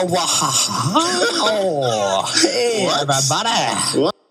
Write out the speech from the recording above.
Oh, hey, what? Everybody. What?